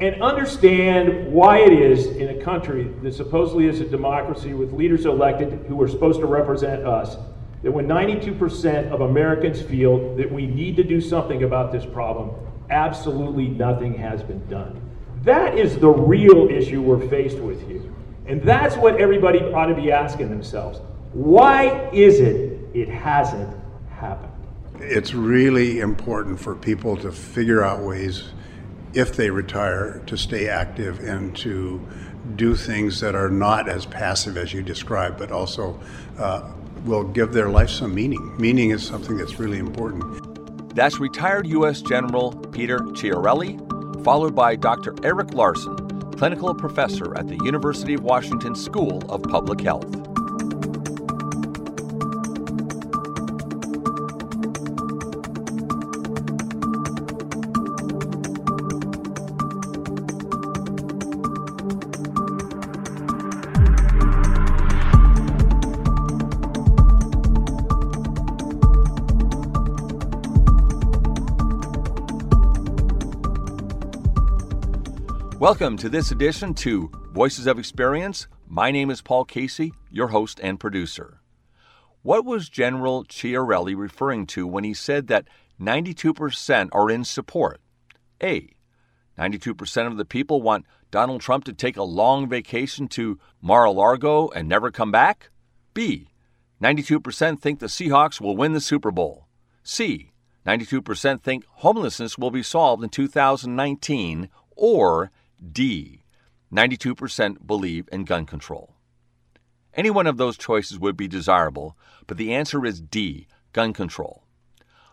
and understand why it is in a country that supposedly is a democracy with leaders elected who are supposed to represent us, that when 92% of Americans feel that we need to do something about this problem, absolutely nothing has been done. That is the real issue we're faced with here. And that's what everybody ought to be asking themselves. Why is it hasn't happened? It's really important for people to figure out ways, if they retire, to stay active and to do things that are not as passive as you described, but also will give their life some meaning. Meaning is something that's really important. That's retired U.S. General Peter Chiarelli, followed by Dr. Eric Larson, clinical professor at the University of Washington School of Public Health. Welcome to this edition to Voices of Experience. My name is Paul Casey, your host and producer. What was General Chiarelli referring to when he said that 92% are in support? A, 92% of the people want Donald Trump to take a long vacation to Mar-a-Lago and never come back? B, 92% think the Seahawks will win the Super Bowl. C, 92% think homelessness will be solved in 2019. Or D, 92% believe in gun control. Any one of those choices would be desirable, but the answer is D, gun control.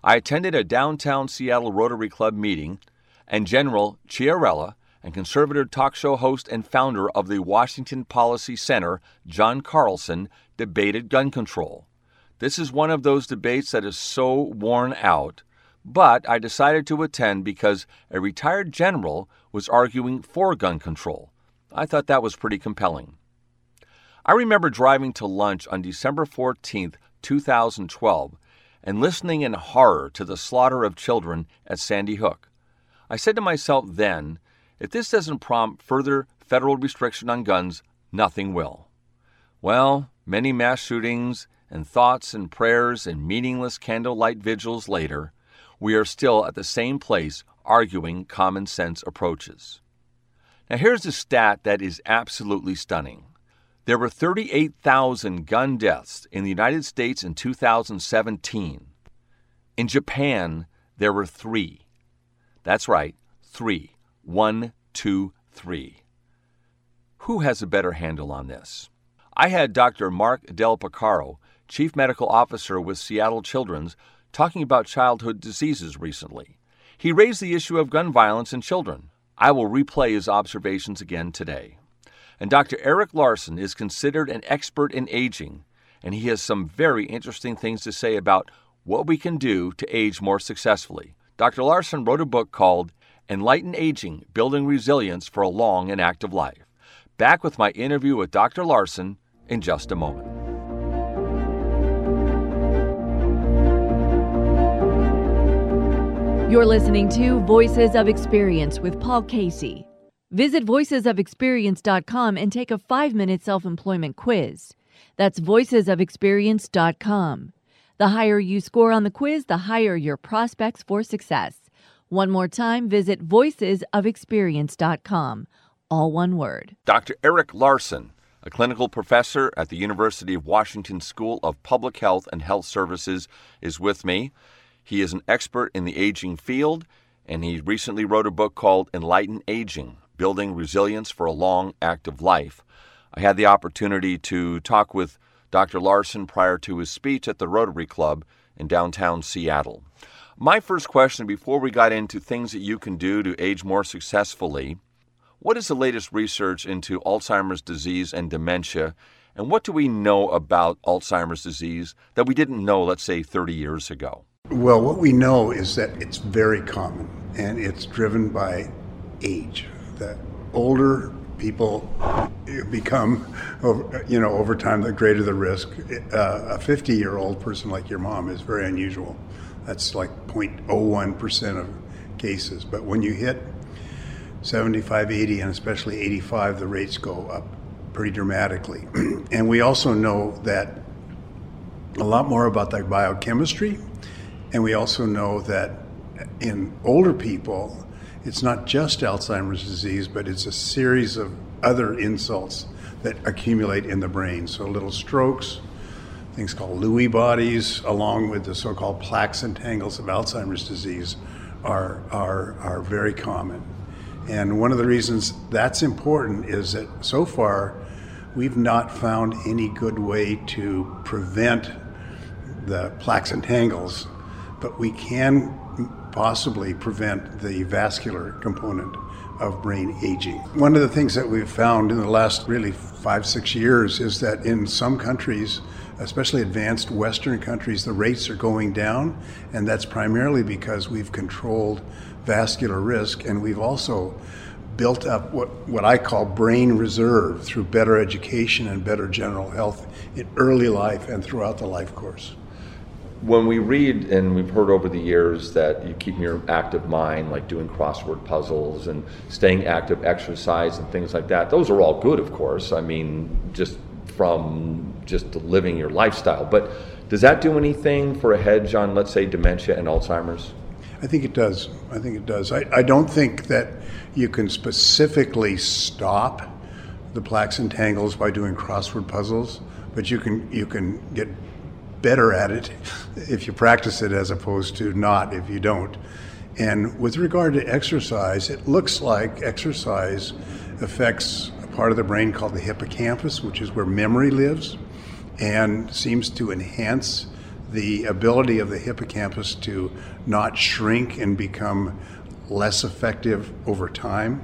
I attended a downtown Seattle Rotary Club meeting, and General Chiarelli and conservative talk show host and founder of the Washington Policy Center, John Carlson, debated gun control. This is one of those debates that is so worn out, but I decided to attend because a retired general was arguing for gun control. I thought that was pretty compelling. I remember driving to lunch on December 14, 2012, and listening in horror to the slaughter of children at Sandy Hook. I said to myself then, if this doesn't prompt further federal restriction on guns, nothing will. Well, many mass shootings and thoughts and prayers and meaningless candlelight vigils later, we are still at the same place arguing common sense approaches. Now here's a stat that is absolutely stunning. There were 38,000 gun deaths in the United States in 2017. In Japan, there were 3. That's right, 3. 1, 2, 3. Who has a better handle on this? I had Dr. Mark Del Picaro, Chief Medical Officer with Seattle Children's, talking about childhood diseases recently. He raised the issue of gun violence in children. I will replay his observations again today. And Dr. Eric Larson is considered an expert in aging, and he has some very interesting things to say about what we can do to age more successfully. Dr. Larson wrote a book called Enlightened Aging, Building Resilience for a Long and Active Life. Back with my interview with Dr. Larson in just a moment. You're listening to Voices of Experience with Paul Casey. Visit VoicesOfExperience.com and take a 5-minute self-employment quiz. That's VoicesOfExperience.com. The higher you score on the quiz, the higher your prospects for success. One more time, visit VoicesOfExperience.com. All one word. Dr. Eric Larson, a clinical professor at the University of Washington School of Public Health and Health Services, is with me. He is an expert in the aging field, and he recently wrote a book called Enlightened Aging, Building Resilience for a Long, Active Life. I had the opportunity to talk with Dr. Larson prior to his speech at the Rotary Club in downtown Seattle. My first question, before we got into things that you can do to age more successfully, what is the latest research into Alzheimer's disease and dementia, and what do we know about Alzheimer's disease that we didn't know, let's say, 30 years ago? Well, what we know is that it's very common, and it's driven by age. The older people become, over time, the greater the risk. A 50-year-old person like your mom is very unusual. That's like 0.01% of cases. But when you hit 75, 80, and especially 85, the rates go up pretty dramatically. And we also know that a lot more about their biochemistry, and we also know that in older people, it's not just Alzheimer's disease, but it's a series of other insults that accumulate in the brain. So little strokes, things called Lewy bodies, along with the so-called plaques and tangles of Alzheimer's disease are very common. And one of the reasons that's important is that so far, we've not found any good way to prevent the plaques and tangles, but we can possibly prevent the vascular component of brain aging. One of the things that we've found in the last really 5-6 years is that in some countries, especially advanced Western countries, the rates are going down, and that's primarily because we've controlled vascular risk, and we've also built up what I call brain reserve through better education and better general health in early life and throughout the life course. When we read, and we've heard over the years, that you keep your active mind, like doing crossword puzzles and staying active, exercise and things like that, those are all good, of course. I mean, just from just living your lifestyle. But does that do anything for a hedge on, let's say, dementia and Alzheimer's? I think it does. I think it does. I don't think that you can specifically stop the plaques and tangles by doing crossword puzzles, but you can get better at it if you practice it as opposed to not if you don't. And with regard to exercise, it looks like exercise affects a part of the brain called the hippocampus, which is where memory lives, and seems to enhance the ability of the hippocampus to not shrink and become less effective over time.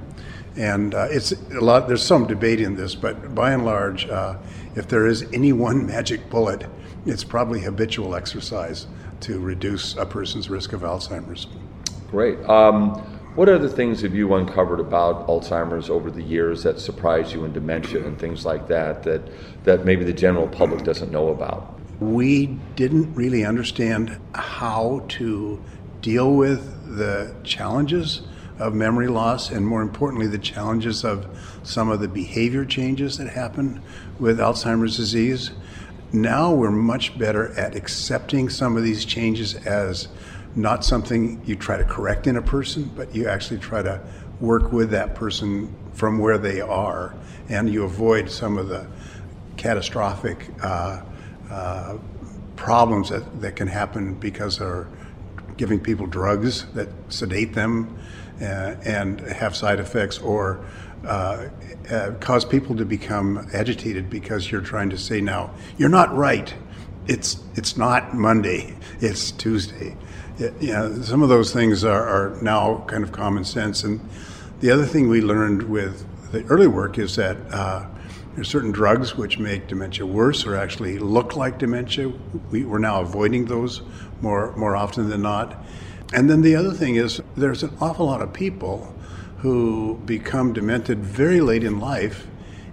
And it's a lot, there's some debate in this, but by and large, if there is any one magic bullet, it's probably habitual exercise to reduce a person's risk of Alzheimer's. Great. What other things have you uncovered about Alzheimer's over the years that surprised you in dementia and things like that, that maybe the general public doesn't know about? We didn't really understand how to deal with the challenges of memory loss, and more importantly, the challenges of some of the behavior changes that happen with Alzheimer's disease. Now we're much better at accepting some of these changes as not something you try to correct in a person, but you actually try to work with that person from where they are, and you avoid some of the catastrophic problems that can happen because they're giving people drugs that sedate them and have side effects, or cause people to become agitated because you're trying to say, now, you're not right. It's not Monday, it's Tuesday. Some of those things are now kind of common sense. And the other thing we learned with the early work is that there's certain drugs which make dementia worse or actually look like dementia. We're now avoiding those more often than not. And then the other thing is there's an awful lot of people who become demented very late in life,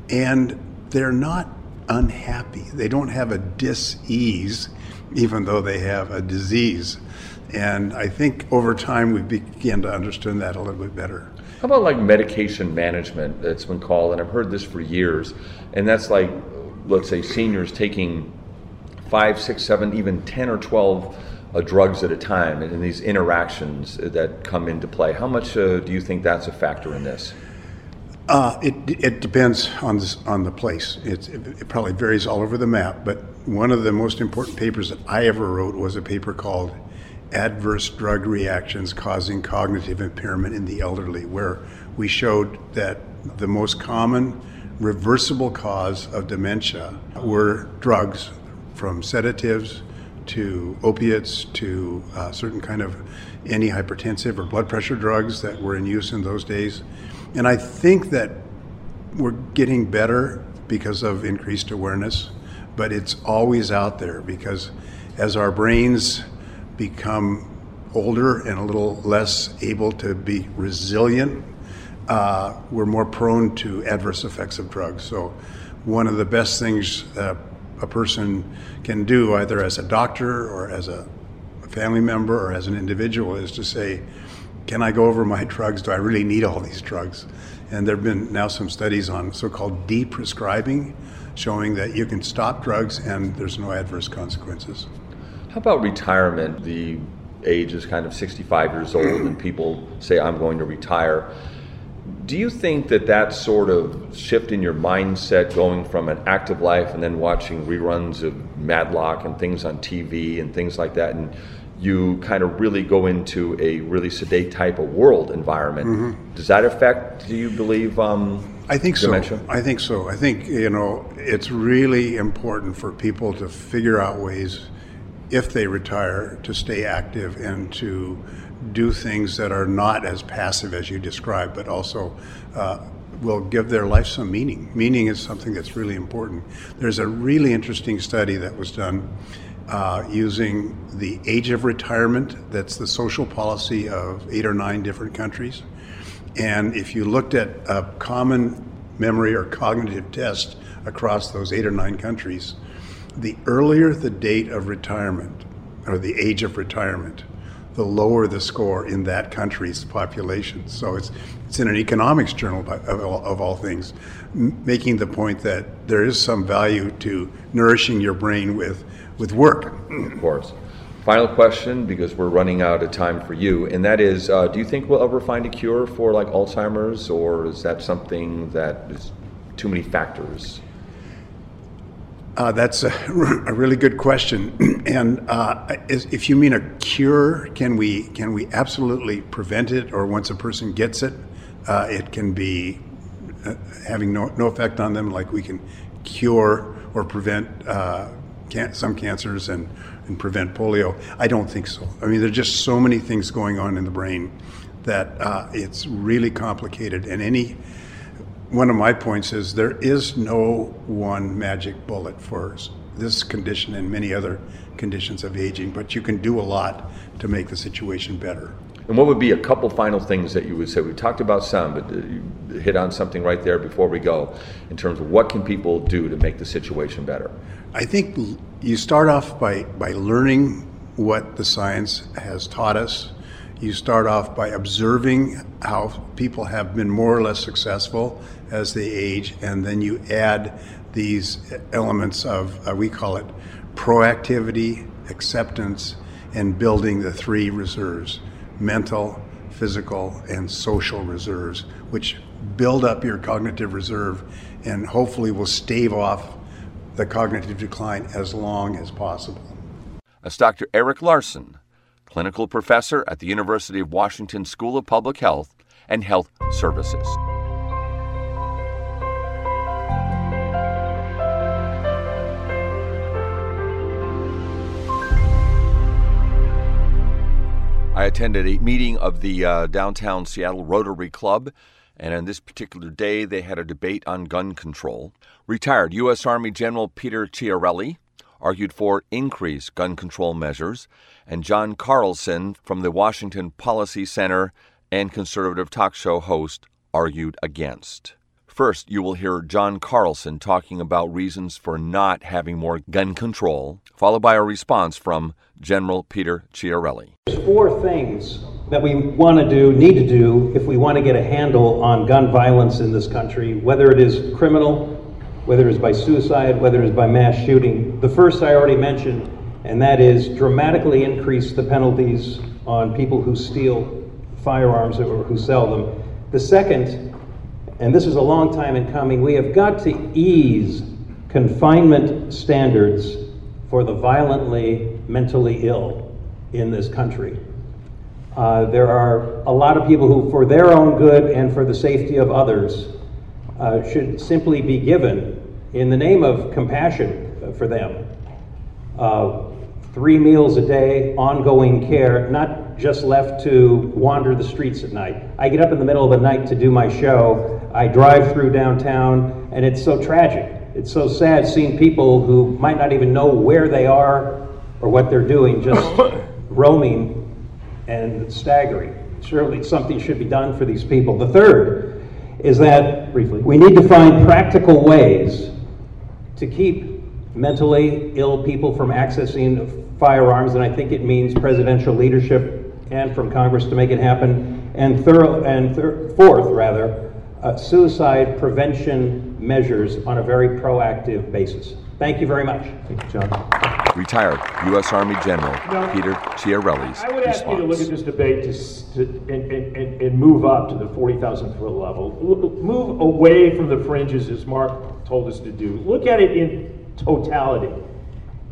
and they're not unhappy. They don't have a dis-ease, even though they have a disease. And I think over time we begin to understand that a little bit better. How about like medication management, that's been called, and I've heard this for years, and that's like, let's say, seniors taking 5, 6, 7, even 10 or 12 drugs at a time, and these interactions that come into play. How much do you think that's a factor in this? It depends on the place. It probably varies all over the map, but one of the most important papers that I ever wrote was a paper called Adverse Drug Reactions Causing Cognitive Impairment in the Elderly, where we showed that the most common reversible cause of dementia were drugs, from sedatives to opiates, to certain kind of antihypertensive or blood pressure drugs that were in use in those days. And I think that we're getting better because of increased awareness, but it's always out there, because as our brains become older and a little less able to be resilient, we're more prone to adverse effects of drugs. So one of the best things a person can do, either as a doctor or as a family member or as an individual, is to say, can I go over my drugs? Do I really need all these drugs? And there have been now some studies on so-called deprescribing, showing that you can stop drugs and there's no adverse consequences. How about retirement? The age is kind of 65 years old and people say, I'm going to retire. Do you think that that sort of shift in your mindset, going from an active life and then watching reruns of Matlock and things on TV and things like that, and you kind of really go into a really sedate type of world environment, does that affect, do you believe, I think dementia? So. I think so. I think, you know, it's really important for people to figure out ways, if they retire, to stay active and to do things that are not as passive as you described, but also will give their life some meaning. Meaning is something that's really important. There's a really interesting study that was done using the age of retirement. That's the social policy of 8 or 9 different countries. And if you looked at a common memory or cognitive test across those 8 or 9 countries, the earlier the date of retirement or the age of retirement, the lower the score in that country's population. So it's in an economics journal of all things, making the point that there is some value to nourishing your brain with work. Of course. Final question, because we're running out of time for you, and that is, do you think we'll ever find a cure for like Alzheimer's, or is that something that is too many factors? That's a really good question, and if you mean a cure, can we absolutely prevent it? Or once a person gets it, it can be having no effect on them, like we can cure or prevent some cancers and prevent polio. I don't think so. I mean, there's just so many things going on in the brain that it's really complicated, and one of my points is there is no one magic bullet for this condition and many other conditions of aging, but you can do a lot to make the situation better. And what would be a couple final things that you would say? We talked about some, but you hit on something right there before we go in terms of what can people do to make the situation better? I think you start off by learning what the science has taught us. You start off by observing how people have been more or less successful as they age, and then you add these elements of, we call it proactivity, acceptance, and building the 3 reserves, mental, physical, and social reserves, which build up your cognitive reserve and hopefully will stave off the cognitive decline as long as possible. That's Dr. Eric Larson, clinical professor at the University of Washington School of Public Health and Health Services. I attended a meeting of the downtown Seattle Rotary Club, and on this particular day, they had a debate on gun control. Retired U.S. Army General Peter Chiarelli argued for increased gun control measures, and John Carlson from the Washington Policy Center and conservative talk show host argued against. First, you will hear John Carlson talking about reasons for not having more gun control, followed by a response from General Peter Chiarelli. There's 4 things that we want to do, need to do, if we want to get a handle on gun violence in this country, whether it is criminal, whether it's by suicide, whether it's by mass shooting. The first I already mentioned, and that is dramatically increase the penalties on people who steal firearms or who sell them. The second, and this is a long time in coming, we have got to ease confinement standards for the violently mentally ill in this country. There are a lot of people who, for their own good and for the safety of others, should simply be given, in the name of compassion for them, 3 meals a day, ongoing care, not just left to wander the streets at night. I get up in the middle of the night to do my show. I drive through downtown, and it's so tragic. It's so sad seeing people who might not even know where they are or what they're doing, just roaming and staggering. Surely something should be done for these people. The third is that we need to find practical ways to keep mentally ill people from accessing firearms, and I think it means presidential leadership and from Congress to make it happen. And fourth, suicide prevention measures on a very proactive basis. Thank you very much. Thank you, John. Retired U.S. Army General Peter Chiarelli's response. I would ask you to look at this debate and move up to the 40,000-foot level. Move away from the fringes, as Mark told us to do. Look at it in totality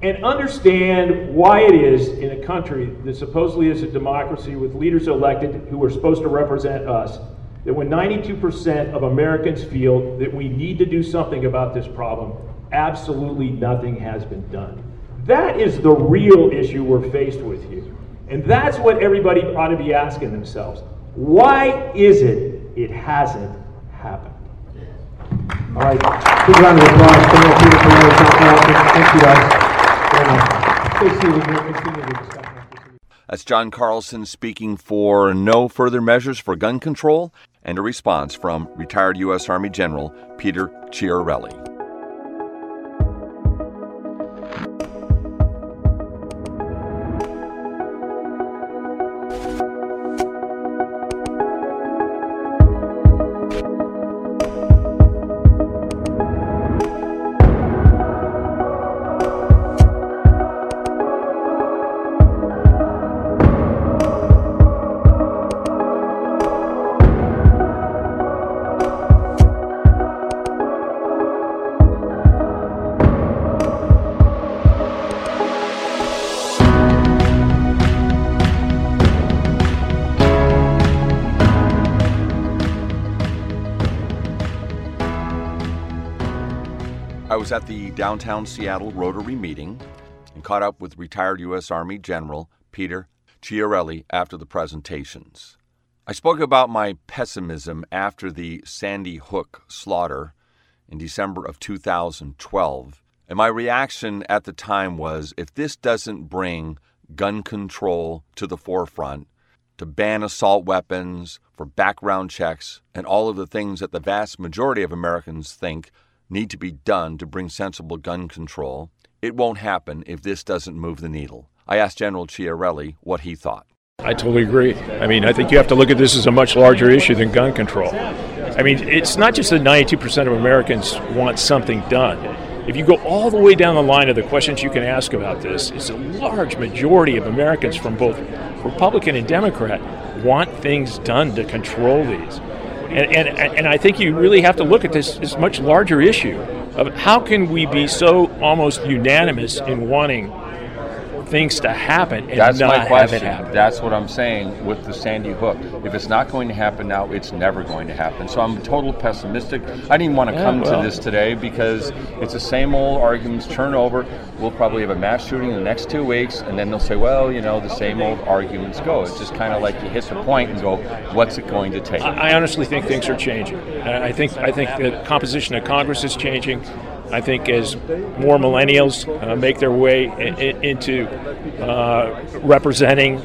and understand why it is in a country that supposedly is a democracy with leaders elected who are supposed to represent us, that when 92% of Americans feel that we need to do something about this problem, absolutely nothing has been done. That is the real issue we're faced with here. And that's what everybody ought to be asking themselves. Why is it it hasn't happened? All right, big round of applause for Peter Chiarelli, John Carlson. Thank you guys very much. That's John Carlson speaking for No Further Measures for Gun Control, and a response from retired U.S. Army General Peter Chiarelli. I was at the downtown Seattle Rotary meeting and caught up with retired U.S. Army General Peter Chiarelli after the presentations. I spoke about my pessimism after the Sandy Hook slaughter in December of 2012, and my reaction at the time was, if this doesn't bring gun control to the forefront, to ban assault weapons, for background checks, and all of the things that the vast majority of Americans think need to be done to bring sensible gun control, it won't happen if this doesn't move the needle. I asked General Chiarelli what he thought. I totally agree. I mean, I think you have to look at this as a much larger issue than gun control. I mean, it's not just that 92% of Americans want something done. If you go all the way down the line of the questions you can ask about this, it's a large majority of Americans from both Republican and Democrat want things done to control these. And I think you really have to look at this as a much larger issue of how can we be so almost unanimous in wanting things to happen and that's not have it happen. That's what I'm saying with the Sandy Hook. If it's not going to happen now, it's never going to happen. So I'm total pessimistic. I didn't even want to come to this today because it's the same old arguments turn over. We'll probably have a mass shooting in the next 2 weeks, and then they'll say, well, you know, the same old arguments go. It's just kind of like you hit the point and go, what's it going to take? I honestly think things are changing. I think the composition of Congress is changing. I think as more millennials make their way into representing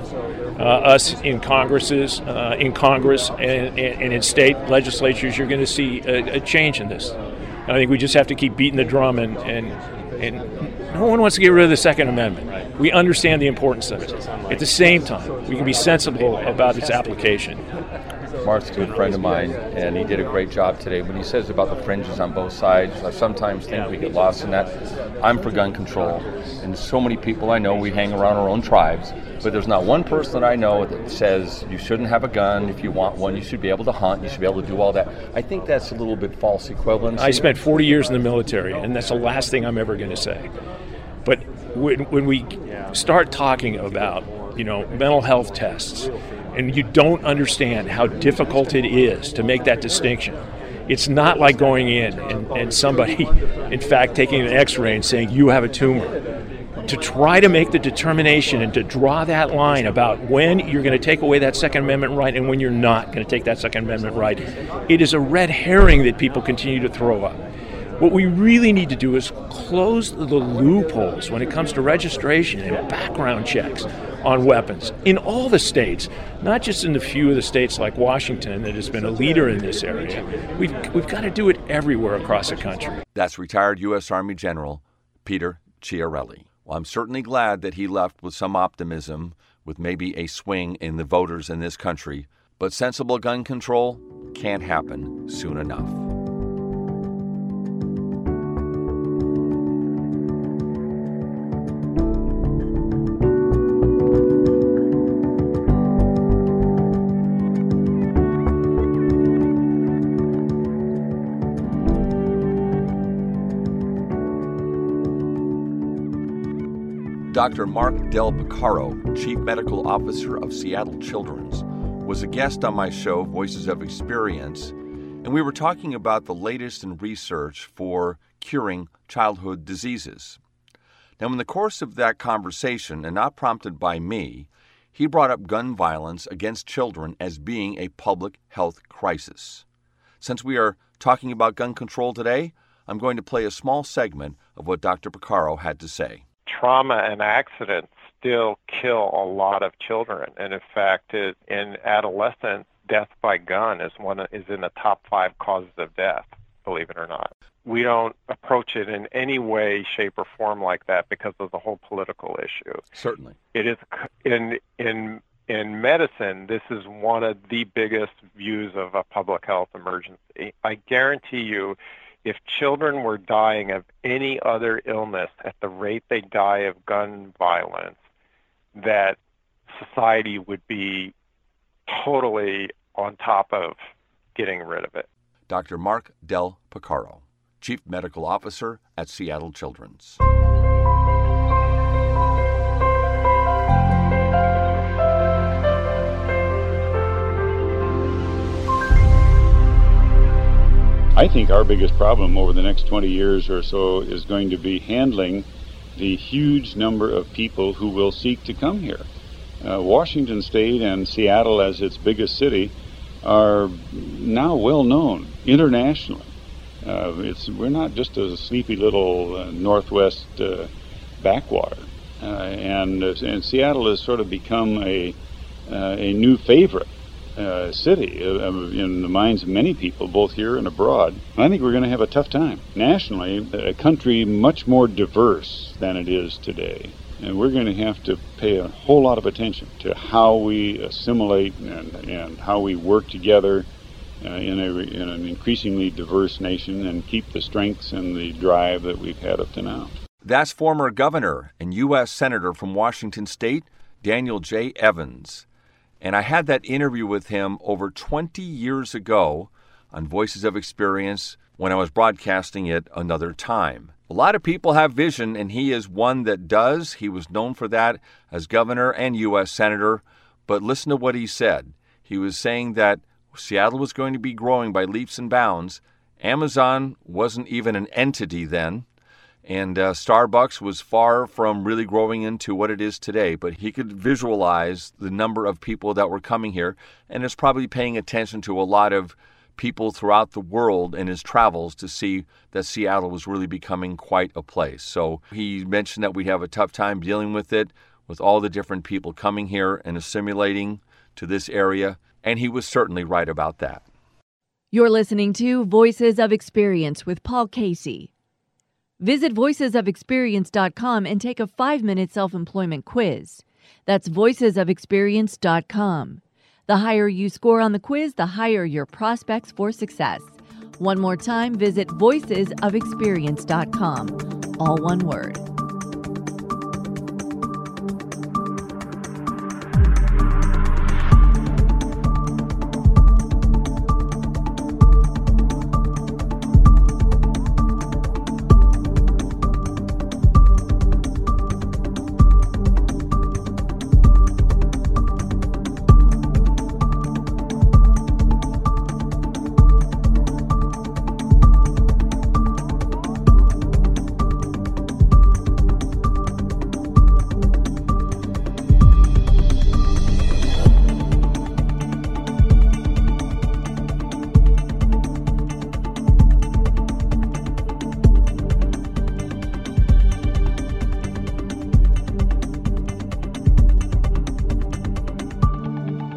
us in Congresses, and in state legislatures, you're going to see a change in this. I think we just have to keep beating the drum, and no one wants to get rid of the Second Amendment. We understand the importance of it. At the same time, we can be sensible about its application. Mark's a good friend of mine, and he did a great job today. When he says about the fringes on both sides, I sometimes think we get lost in that. I'm for gun control, and so many people I know, we hang around our own tribes, but there's not one person that I know that says you shouldn't have a gun. If you want one, you should be able to hunt, you should be able to do all that. I think that's a little bit false equivalency. I spent 40 years in the military, and that's the last thing I'm ever going to say. But when we start talking about, you know, mental health tests, and you don't understand how difficult it is to make that distinction. It's not like going in and somebody, in fact, taking an x-ray and saying, you have a tumor. To try to make the determination and to draw that line about when you're going to take away that Second Amendment right and when you're not going to take that Second Amendment right, it is a red herring that people continue to throw up. What we really need to do is close the loopholes when it comes to registration and background checks on weapons in all the states, not just in the few of the states like Washington that has been a leader in this area. We've got to do it everywhere across the country. That's retired U.S. Army General Peter Chiarelli. Well, I'm certainly glad that he left with some optimism, with maybe a swing in the voters in this country But sensible gun control can't happen soon enough. Dr. Mark Del Picaro, Chief Medical Officer of Seattle Children's, was a guest on my show, Voices of Experience, and we were talking about the latest in research for curing childhood diseases. Now, in the course of that conversation, and not prompted by me, he brought up gun violence against children as being a public health crisis. Since we are talking about gun control today, I'm going to play a small segment of what Dr. Picaro had to say. Trauma and accidents still kill a lot of children, and in fact, in adolescence, death by gun is in the top 5 causes of death, believe it or not. We don't approach it in any way, shape, or form like that because of the whole political issue. Certainly, it is in medicine. This is one of the biggest views of a public health emergency. I guarantee you, if children were dying of any other illness at the rate they die of gun violence, that society would be totally on top of getting rid of it. Dr. Mark Del Picaro, Chief Medical Officer at Seattle Children's. I think our biggest problem over the next 20 years or so is going to be handling the huge number of people who will seek to come here. Washington State and Seattle, as its biggest city, are now well known internationally. We're not just a sleepy little northwest backwater. And Seattle has sort of become a new favorite city in the minds of many people, both here and abroad. I think we're going to have a tough time. Nationally, a country much more diverse than it is today. And we're going to have to pay a whole lot of attention to how we assimilate and how we work together in an increasingly diverse nation and keep the strengths and the drive that we've had up to now. That's former governor and U.S. Senator from Washington State, Daniel J. Evans. And I had that interview with him over 20 years ago on Voices of Experience when I was broadcasting it another time. A lot of people have vision, and he is one that does. He was known for that as governor and U.S. senator. But listen to what he said. He was saying that Seattle was going to be growing by leaps and bounds. Amazon wasn't even an entity then. And Starbucks was far from really growing into what it is today, but he could visualize the number of people that were coming here, and is probably paying attention to a lot of people throughout the world in his travels to see that Seattle was really becoming quite a place. So he mentioned that we'd have a tough time dealing with it, with all the different people coming here and assimilating to this area, and he was certainly right about that. You're listening to Voices of Experience with Paul Casey. Visit VoicesOfExperience.com and take a 5-minute self-employment quiz. That's VoicesOfExperience.com. The higher you score on the quiz, the higher your prospects for success. One more time, visit VoicesOfExperience.com. All one word.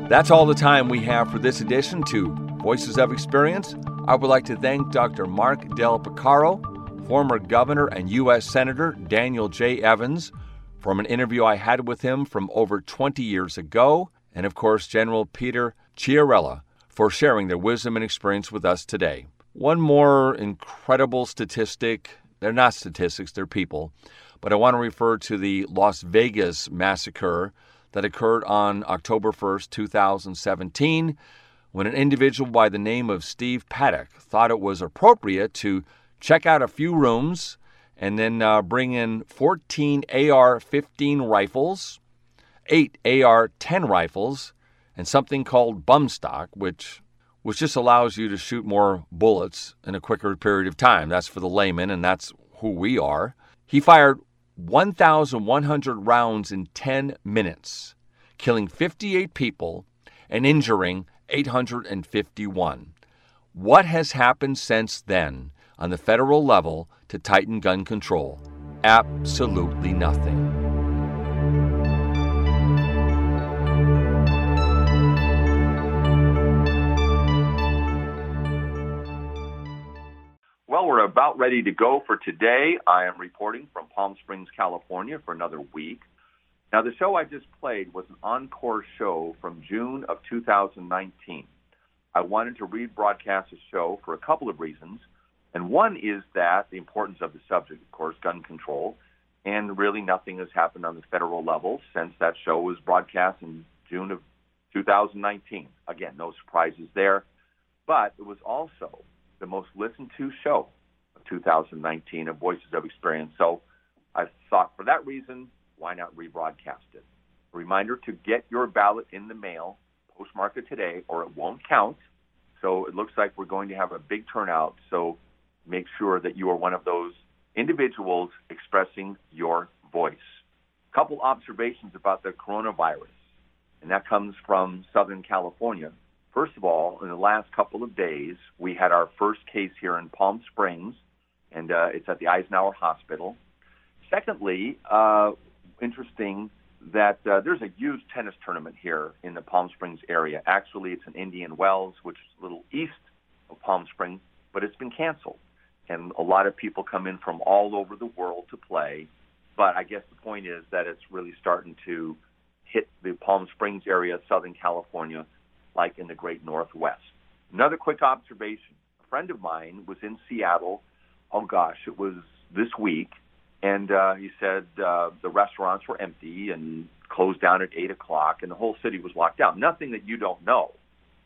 That's all the time we have for this edition to Voices of Experience. I would like to thank Dr. Mark Del Picaro, former governor and U.S. Senator Daniel J. Evans, from an interview I had with him from over 20 years ago, and of course General Peter Chiarelli for sharing their wisdom and experience with us today. One more incredible statistic. They're not statistics, they're people. But I want to refer to the Las Vegas massacre that occurred on October 1st, 2017, when an individual by the name of Steve Paddock thought it was appropriate to check out a few rooms and then bring in 14 AR-15 rifles, 8 AR-10 rifles, and something called bump stock, which just allows you to shoot more bullets in a quicker period of time. That's for the layman, and that's who we are. He fired 1,100 rounds in 10 minutes, killing 58 people and injuring 851. What has happened since then on the federal level to tighten gun control? Absolutely nothing. Well, we're about ready to go for today. I am reporting from Palm Springs, California for another week. Now, the show I just played was an encore show from June of 2019. I wanted to rebroadcast the show for a couple of reasons, and one is that the importance of the subject, of course, gun control, and really nothing has happened on the federal level since that show was broadcast in June of 2019. Again, no surprises there, but it was also the most listened to show of 2019 of Voices of Experience. So I thought for that reason, why not rebroadcast it? A reminder to get your ballot in the mail, postmark it today, or it won't count. So it looks like we're going to have a big turnout. So make sure that you are one of those individuals expressing your voice. A couple observations about the coronavirus, and that comes from Southern California. First of all, in the last couple of days, we had our first case here in Palm Springs, and it's at the Eisenhower Hospital. Secondly, interesting that there's a huge tennis tournament here in the Palm Springs area. Actually, it's in Indian Wells, which is a little east of Palm Springs, but it's been canceled. And a lot of people come in from all over the world to play. But I guess the point is that it's really starting to hit the Palm Springs area, Southern California, like in the great Northwest. Another quick observation. A friend of mine was in Seattle, oh gosh, it was this week, and he said the restaurants were empty and closed down at 8 o'clock, and the whole city was locked down. Nothing that you don't know.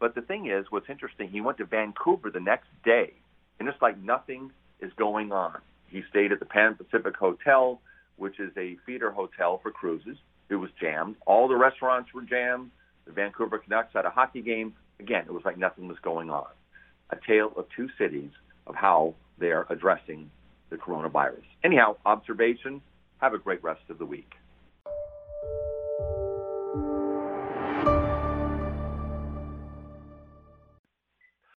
But the thing is, what's interesting, he went to Vancouver the next day, and it's like nothing is going on. He stayed at the Pan Pacific Hotel, which is a feeder hotel for cruises. It was jammed. All the restaurants were jammed. The Vancouver Canucks had a hockey game. Again, it was like nothing was going on. A tale of two cities of how they're addressing the coronavirus. Anyhow, observation. Have a great rest of the week.